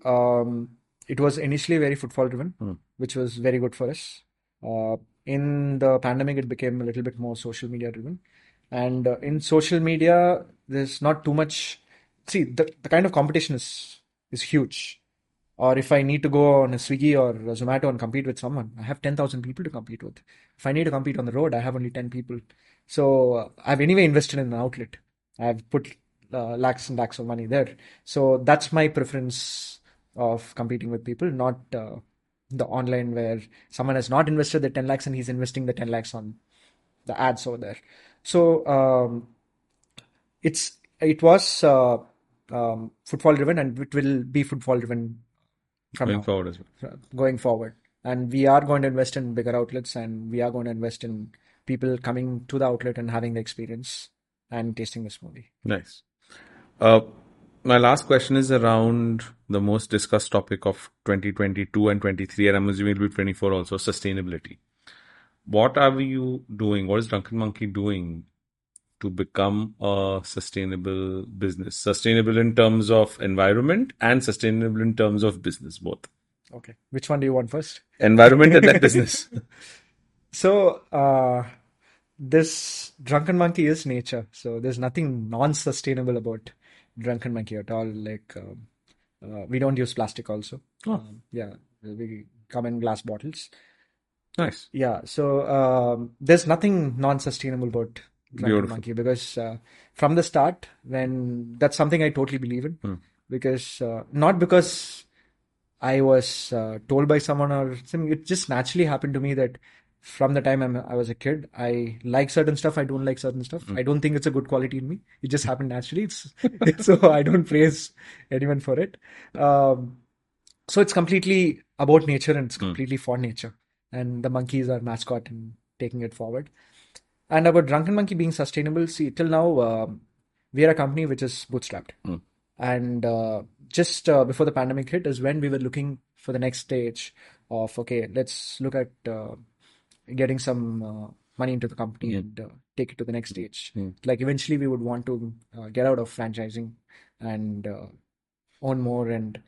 it was initially very footfall driven, which was very good for us. In the pandemic, it became a little bit more social media driven. And in social media, there's not too much. See, the kind of competition is huge. Or if I need to go on a Swiggy or a Zomato and compete with someone, I have 10,000 people to compete with. If I need to compete on the road, I have only 10 people. So I've anyway invested in an outlet. I've put lakhs and lakhs of money there. So that's my preference of competing with people, not the online where someone has not invested the 10 lakhs and he's investing the 10 lakhs on the ads over there. So it was footfall driven and it will be footfall driven from going forward as well. Going forward. And we are going to invest in bigger outlets and we are going to invest in people coming to the outlet and having the experience and tasting the smoothie. Nice. My last question is around the most discussed topic of 2022 and 23, and I'm assuming it'll be 24 also, sustainability. What are you doing? What is Drunken Monkey doing to become a sustainable business? Sustainable in terms of environment and sustainable in terms of business, both. Okay. Which one do you want first? Environment and then business. So, this Drunken Monkey is nature. So, there's nothing non-sustainable about Drunken Monkey at all. Like we don't use plastic also. Yeah, we come in glass bottles. Nice. Yeah, so there's nothing non-sustainable about Drunken Monkey because from the start, when that's something I totally believe in, because not because I was told by someone or something. It just naturally happened to me that from the time I was a kid, I like certain stuff. I don't like certain stuff. I don't think it's a good quality in me. It just happened naturally. So I don't praise anyone for it. So it's completely about nature and it's completely for nature. And the monkeys are mascot and taking it forward. And about Drunken Monkey being sustainable, see, till now, we are a company which is bootstrapped. And just before the pandemic hit is when we were looking for the next stage of, okay, let's look at... getting some money into the company and take it to the next stage. Like eventually we would want to get out of franchising and own more and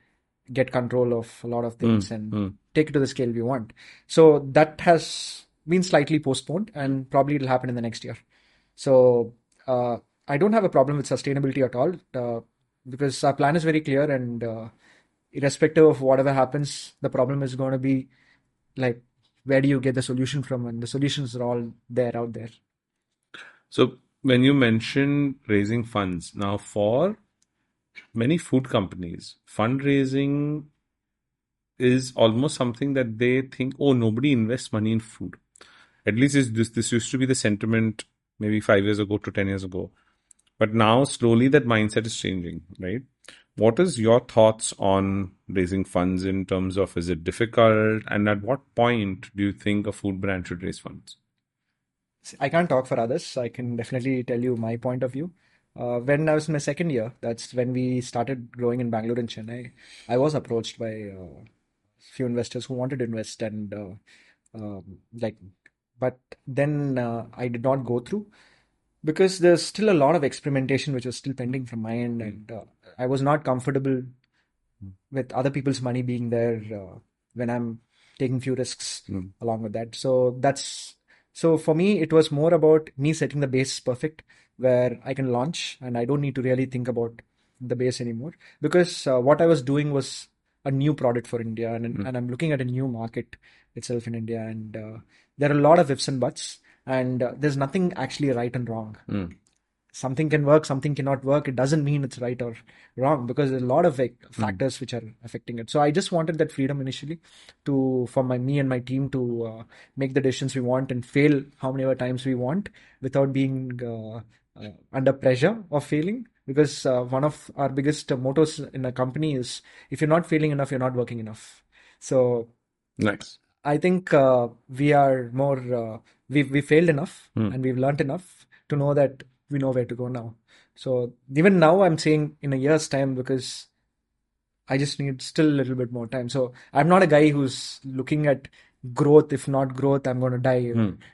get control of a lot of things and take it to the scale we want. So that has been slightly postponed and probably it'll happen in the next year. So I don't have a problem with sustainability at all because our plan is very clear and irrespective of whatever happens, the problem is going to be like, where do you get the solution from? And the solutions are all there out there. So when you mentioned raising funds, now for many food companies, fundraising is almost something that they think, oh, nobody invests money in food. At least this used to be the sentiment maybe 5 years ago to 10 years ago. But now slowly that mindset is changing, right? What is your thoughts on raising funds in terms of, is it difficult? And at what point do you think a food brand should raise funds? I can't talk for others. I can definitely tell you my point of view. When I was in my second year, that's when we started growing in Bangalore and Chennai. I was approached by a few investors who wanted to invest and but then I did not go through. Because there's still a lot of experimentation which was still pending from my end, and I was not comfortable with other people's money being there when I'm taking few risks along with that. So for me, it was more about me setting the base perfect where I can launch and I don't need to really think about the base anymore, because what I was doing was a new product for India, and I'm looking at a new market itself in India, and there are a lot of ifs and buts. And there's nothing actually right and wrong. Something can work, something cannot work. It doesn't mean it's right or wrong, because there's a lot of factors which are affecting it. So I just wanted that freedom initially for me and my team to make the decisions we want and fail how many other times we want without being under pressure of failing. Because one of our biggest mottos in a company is, if you're not failing enough, you're not working enough. So nice. I think we are more, we failed enough and we've learned enough to know that we know where to go now. So even now I'm saying in a year's time, because I just need still a little bit more time. So I'm not a guy who's looking at growth. If not growth, I'm going to die.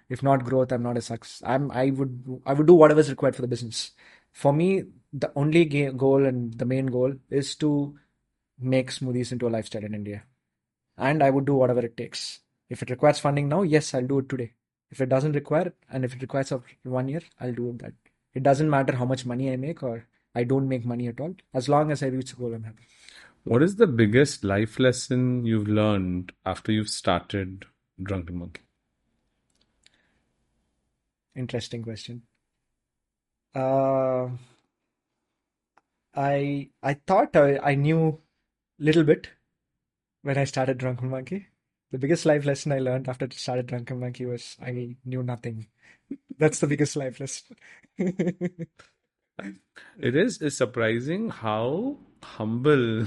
If not growth, I'm not a success. I would do whatever is required for the business. For me, the only goal and the main goal is to make smoothies into a lifestyle in India. And I would do whatever it takes. If it requires funding now, yes, I'll do it today. If it doesn't require, and if it requires 1 year, I'll do that. It doesn't matter how much money I make or I don't make money at all. As long as I reach the goal, I'm happy. What is the biggest life lesson you've learned after you've started Drunken Monkey? Interesting question. I thought I knew a little bit when I started Drunken Monkey. The biggest life lesson I learned after I started Drunken Monkey was I knew nothing. That's the biggest life lesson. It's surprising how humble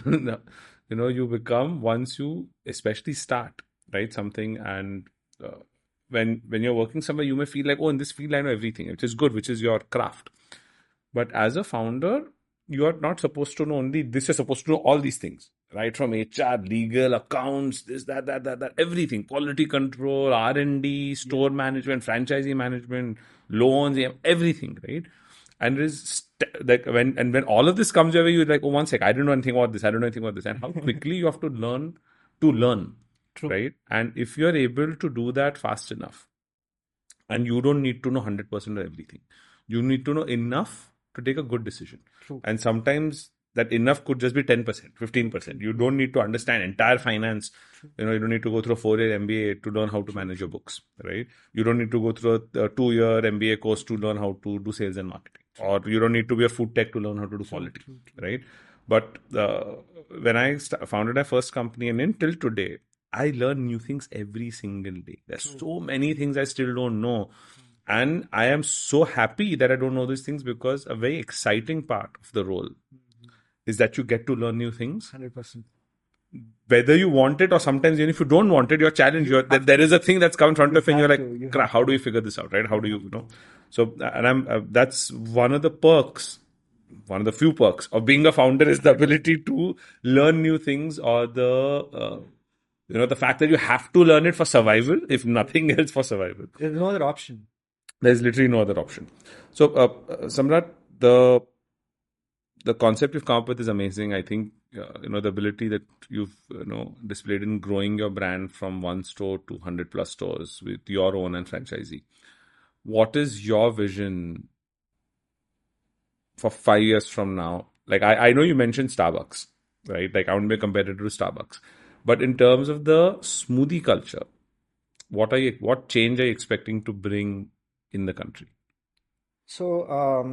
you become once you especially start, right, something. And when you're working somewhere, you may feel like, in this field I know everything, which is good, which is your craft. But as a founder, you are not supposed to know only this. You're supposed to know all these things, right? From HR, legal, accounts, this, that, everything. Quality control, R&D, store management, franchisee management, loans, everything, right? And it is when all of this comes your way, you're like, one sec, I don't know anything about this. And how quickly you have to learn, True. Right? And if you're able to do that fast enough, and you don't need to know 100% of everything, you need to know enough to take a good decision. True. And sometimes that enough could just be 10%, 15%. You don't need to understand entire finance. True. You don't need to go through a 4-year MBA to learn how to manage your books, right? You don't need to go through a 2-year MBA course to learn how to do sales and marketing. Or you don't need to be a food tech to learn how to do quality, right? But when I founded my first company and until today, I learn new things every single day. There's so many things I still don't know. And I am so happy that I don't know these things, because a very exciting part of the role is that you get to learn new things. 100%. Whether you want it or sometimes even if you don't want it, you're challenged. There is a thing that's come in front of you and you're like, crap, how do you figure this out, right? How do you, So, and that's one of the few perks of being a founder is the ability to learn new things, or the... the fact that you have to learn it for survival, if nothing else for survival. There's no other option. There's literally no other option. So, Samrat, the concept you've come up with is amazing. I think, the ability that you've, displayed in growing your brand from 1 store to 100+ stores with your own and franchisee. What is your vision for 5 years from now? Like, I know you mentioned Starbucks, right? Like, I wouldn't be a competitor to Starbucks. But in terms of the smoothie culture, what change are you expecting to bring in the country? So,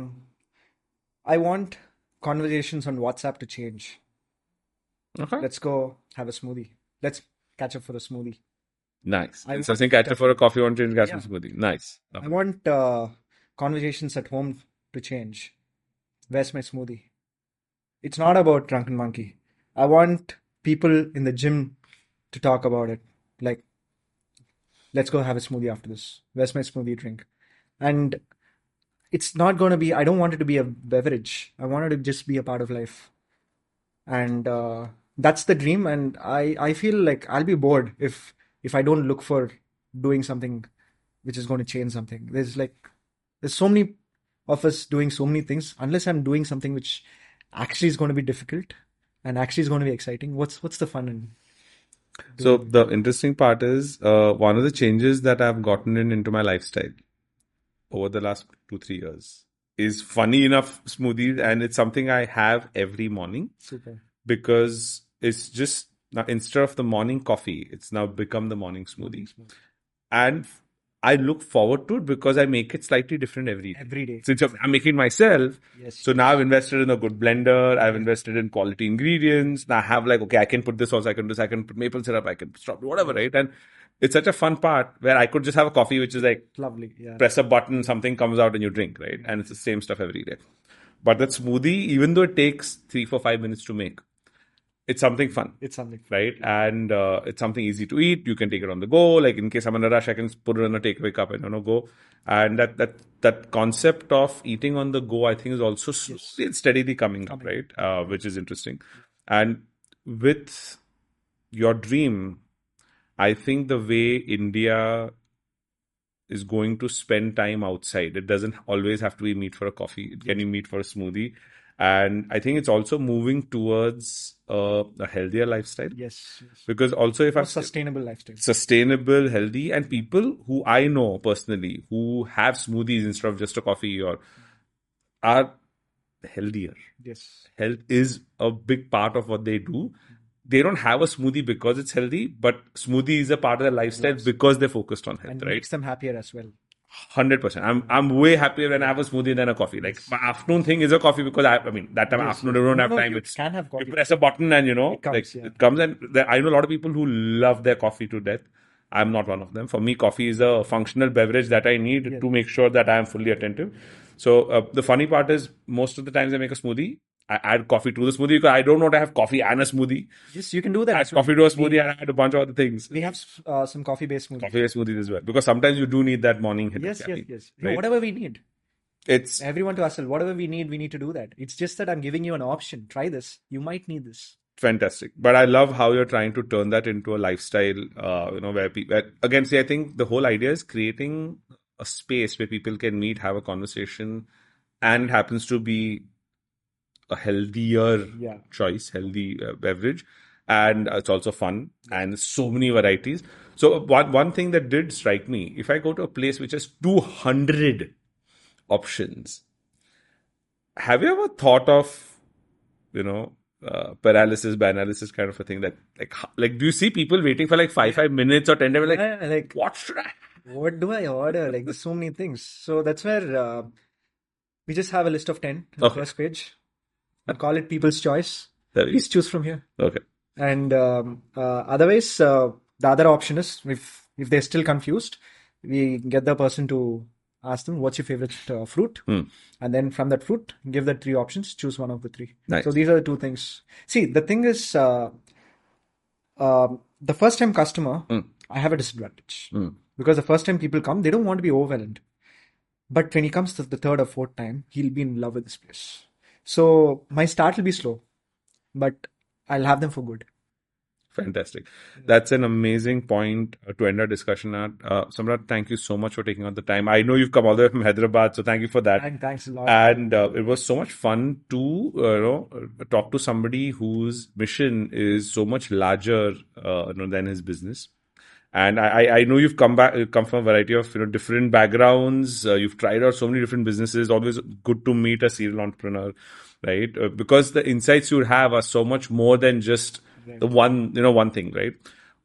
I want conversations on WhatsApp to change. Okay. Let's go have a smoothie. Let's catch up for a smoothie. Nice. Something catered for a coffee on train, yeah. Smoothie. Nice. Lovely. I want conversations at home to change. Where's my smoothie? It's not about Drunken Monkey. I want people in the gym to talk about it. Like, let's go have a smoothie after this. Where's my smoothie drink? And it's not going to be, I don't want it to be a beverage. I want it to just be a part of life. And that's the dream. And I feel like I'll be bored if I don't look for doing something which is going to change something. There's so many of us doing so many things. Unless I'm doing something which actually is going to be difficult and actually is going to be exciting, what's the fun in? So the interesting part is one of the changes that I've gotten into my lifestyle over the last 2-3 years is, funny enough, smoothies, and it's something I have every morning. Super. Because it's just now, instead of the morning coffee, it's now become the morning smoothie. And I look forward to it because I make it slightly different every day. Since I'm making it myself. Yes. So now I've invested in a good blender. I've invested in quality ingredients. Now I have I can put this also. I can do this. I can put maple syrup. I can stop whatever, right? And it's such a fun part where I could just have a coffee, which is lovely. Yeah. Press a button, something comes out and you drink, right? And it's the same stuff every day. But that smoothie, even though it takes 3, 4, 5 minutes to make, it's something fun. Right? And it's something easy to eat. You can take it on the go. Like, in case I'm in a rush, I can put it in a takeaway cup and go. And that concept of eating on the go, I think, is also steadily coming up, right? Which is interesting. And with your dream, I think the way India is going to spend time outside, it doesn't always have to be meet for a coffee. It can be meet for a smoothie. And I think it's also moving towards a healthier lifestyle. Yes. Because also if I'm... Sustainable lifestyle. Sustainable, healthy. And people who I know personally, who have smoothies instead of just a coffee, or are healthier. Yes. Health is a big part of what they do. They don't have a smoothie because it's healthy, but smoothie is a part of their lifestyle because they're focused on health, and right? Makes them happier as well. 100%. I'm way happier when I have a smoothie than a coffee. My afternoon thing is a coffee because I don't have time. It's, can have coffee. You press a button and it comes. And I know a lot of people who love their coffee to death. I'm not one of them. For me, coffee is a functional beverage that I need to make sure that I am fully attentive. So the funny part is, most of the times I make a smoothie, I add coffee to the smoothie because I don't want to have coffee and a smoothie. Yes, you can do that. I add coffee to a smoothie and I add a bunch of other things. We have some coffee-based smoothies. Coffee-based smoothies as well. Because sometimes you do need that morning hit. Yes. Right? No, whatever we need. It's... Everyone to ourselves. Whatever we need to do that. It's just that I'm giving you an option. Try this. You might need this. Fantastic. But I love how you're trying to turn that into a lifestyle, I think the whole idea is creating a space where people can meet, have a conversation, and happens to be a healthier choice, healthy beverage, and it's also fun and so many varieties. So one thing that did strike me, if I go to a place which has 200 options, have you ever thought of, paralysis by analysis kind of a thing? That do you see people waiting for 5 minutes or 10? What should I? What do I order? There's so many things. So that's where we just have a list of 10 on the first page. We call it People's Choice. Please choose from here. Okay. And otherwise, the other option is, if they're still confused, we get the person to ask them, what's your favorite fruit? And then from that fruit, give the 3 options, choose one of the 3. Nice. So these are the 2 things. See, the thing is, the first time customer, I have a disadvantage. Because the first time people come, they don't want to be overwhelmed. But when he comes to the 3rd or 4th time, he'll be in love with this place. So my start will be slow, but I'll have them for good. Fantastic. That's an amazing point to end our discussion at. Samrat, thank you so much for taking out the time. I know you've come all the way from Hyderabad, so thank you for that. And thanks a lot. And it was so much fun to talk to somebody whose mission is so much larger than his business. And I know you've come from a variety of different backgrounds. You've tried out so many different businesses. Always good to meet a serial entrepreneur, right? Because the insights you have are so much more than just the one thing, right?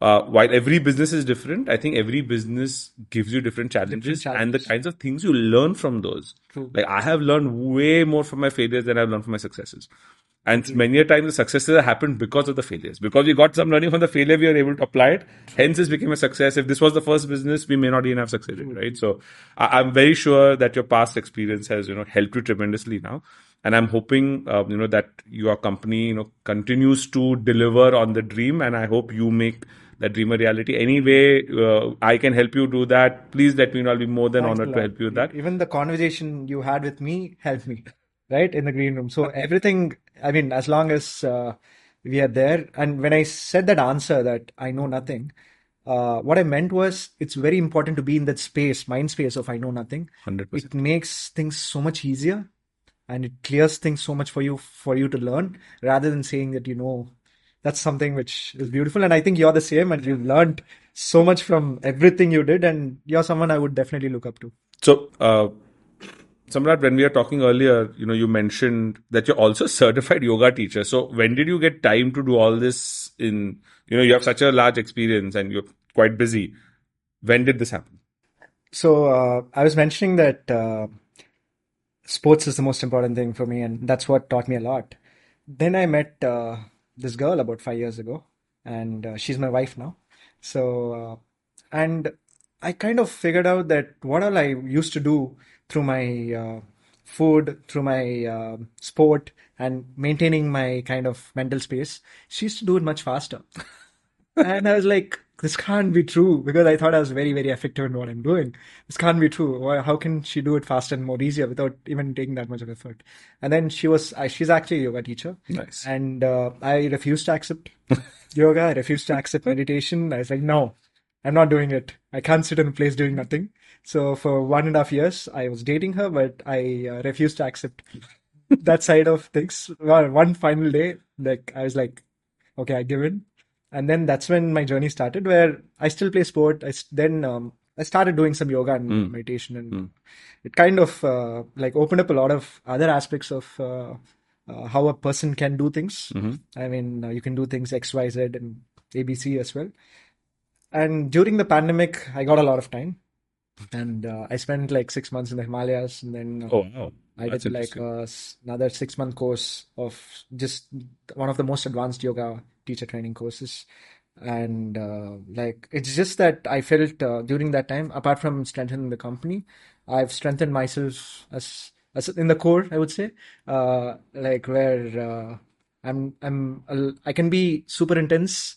While every business is different, I think every business gives you different challenges and the kinds of things you learn from those. True. I have learned way more from my failures than I've learned from my successes. And many a time the successes have happened because of the failures. Because we got some learning from the failure, we are able to apply it. Hence, this became a success. If this was the first business, we may not even have succeeded, right? So I'm very sure that your past experience has, helped you tremendously now. And I'm hoping, that your company, continues to deliver on the dream. And I hope you make that dream a reality. Any way I can help you do that, please let me know. I'll be more than honored to help you with that. Even the conversation you had with me helped me, right? In the green room. So everything, as long as we are there. And when I said that answer that I know nothing, what I meant was it's very important to be in that space, mind space of I know nothing. 100%. It makes things so much easier. And it clears things so much for you to learn, rather than saying that, that's something which is beautiful. And I think you're the same, and you've learned so much from everything you did, and you're someone I would definitely look up to. So, Samrat, when we were talking earlier, you mentioned that you're also a certified yoga teacher. So when did you get time to do all this in, you have such a large experience and you're quite busy. When did this happen? So, I was mentioning that, sports is the most important thing for me, and that's what taught me a lot. Then I met this girl about 5 years ago, and she's my wife now. So, and I kind of figured out that what all I used to do through my food, through my sport, and maintaining my kind of mental space, she used to do it much faster. And I was like, this can't be true, because I thought I was very, very effective in what I'm doing. This can't be true. How can she do it faster and more easier without even taking that much of effort? And then she's actually a yoga teacher. Nice. And I refused to accept yoga. I refused to accept meditation. I was like, no, I'm not doing it. I can't sit in a place doing nothing. So for 1.5 years, I was dating her, but I refused to accept that side of things. Well, one final day, I was like, okay, I give in. And then that's when my journey started, where I still play sport. I started doing some yoga and meditation, and it kind of opened up a lot of other aspects of how a person can do things. Mm-hmm. You can do things X, Y, Z and ABC as well. And during the pandemic, I got a lot of time. And I spent 6 months in the Himalayas, and then I did another 6-month course of just one of the most advanced yoga teacher training courses. And it's just that I felt during that time, apart from strengthening the company, I've strengthened myself as in the core, I would say, where I can be super intense,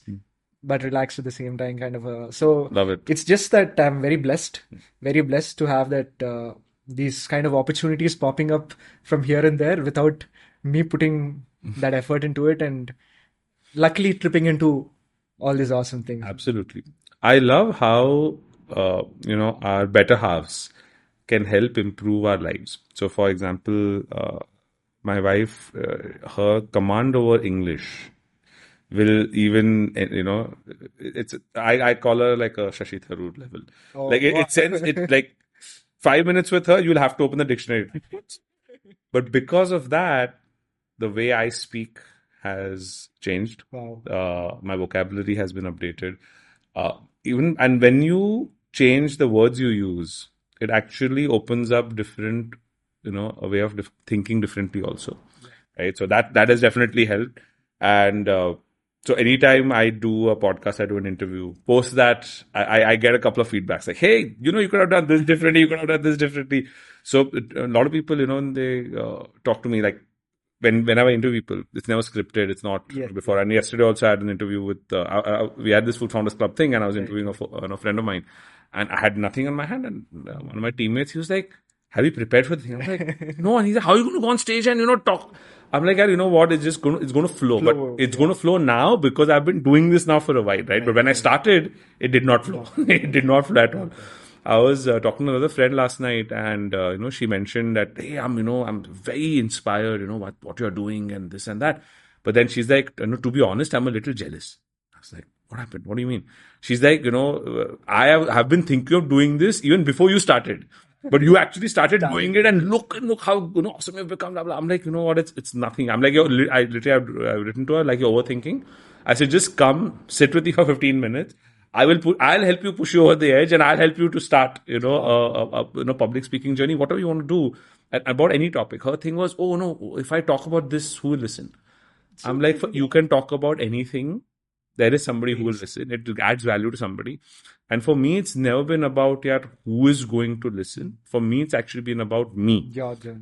but relaxed at the same time, kind of. Love it. It's just that I'm very blessed to have that these kind of opportunities popping up from here and there without me putting that effort into it, and luckily tripping into all these awesome things. Absolutely. I love how, our better halves can help improve our lives. So for example, my wife, her command over English will even, it's, I call her like a Shashi Tharoor level. Oh, it sends it 5 minutes with her, you'll have to open the dictionary. But because of that, the way I speak has changed. Wow. My vocabulary has been updated. And when you change the words you use, it actually opens up different, a way of thinking differently also. Right. So that has definitely helped. And, so anytime I do a podcast, I do an interview, post that, I get a couple of feedbacks like, hey, you could have done this differently, you could have done this differently. So a lot of people, they talk to me like, whenever I interview people, it's never scripted, it's not before. And yesterday also I had an interview with, we had this Food Founders Club thing, and I was interviewing a friend of mine, and I had nothing on my hand, and one of my teammates, he was like, have you prepared for the thing? I'm like, no. And he's like, how are you going to go on stage and, talk? I'm like, you know what? It's just going to flow. But it's going to flow now because I've been doing this now for a while, right? But when I started, it did not flow. It did not flow at all. I was talking to another friend last night, and, she mentioned that, hey, I'm very inspired, what you're doing and this and that. But then she's like, to be honest, I'm a little jealous. I was like, what happened? What do you mean? She's like, I have been thinking of doing this even before you started. But you actually started doing it, and look how awesome you've become, blah, blah. I'm like, you know what, it's nothing. I'm like, I've written to her, like, you're overthinking. I said, just come, sit with you for 15 minutes. I'll help you push you over the edge, and I'll help you to start, a public speaking journey, whatever you want to do, about any topic. Her thing was, oh no, if I talk about this, who will listen? I'm like, you can talk about anything. There is somebody who will listen. It adds value to somebody. And for me, it's never been about who is going to listen. For me, it's actually been about me.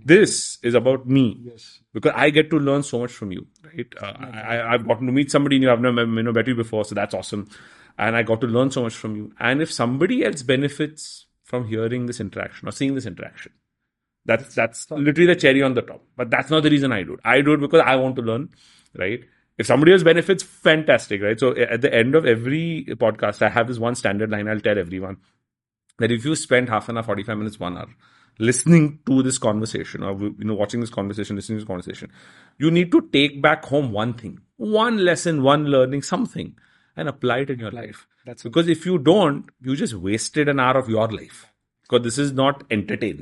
This is about me. Yes. Because I get to learn so much from you. Right? I've gotten to meet somebody new. I've never met you before. So that's awesome. And I got to learn so much from you. And if somebody else benefits from hearing this interaction or seeing this interaction, that's literally the cherry on the top. But that's not the reason I do it. I do it because I want to learn. Right? If somebody else benefits, fantastic, right? So at the end of every podcast, I have this one standard line. I'll tell everyone that if you spend half an hour, 45 minutes, 1 hour listening to this conversation or watching this conversation, listening to this conversation, you need to take back home one thing, one lesson, one learning, something, and apply it in your life. That's because if you don't, you just wasted an hour of your life. Because this is not entertaining.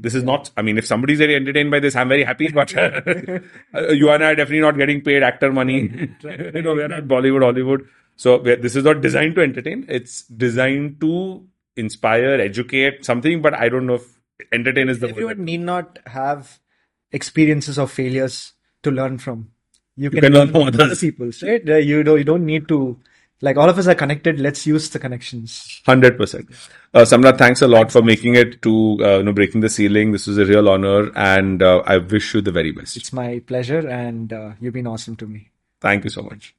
This is not, if somebody's very entertained by this, I'm very happy. But you and I are definitely not getting paid actor money. We're not Bollywood, Hollywood. So this is not designed to entertain. It's designed to inspire, educate, something. But I don't know if entertain is the word. Everyone need not have experiences or failures to learn from. You can learn from other people. Right? You don't need to. Like, all of us are connected. Let's use the connections. 100%. Samrat, thanks a lot for making it to breaking the ceiling. This was a real honor, and I wish you the very best. It's my pleasure, and you've been awesome to me. Thank you so much.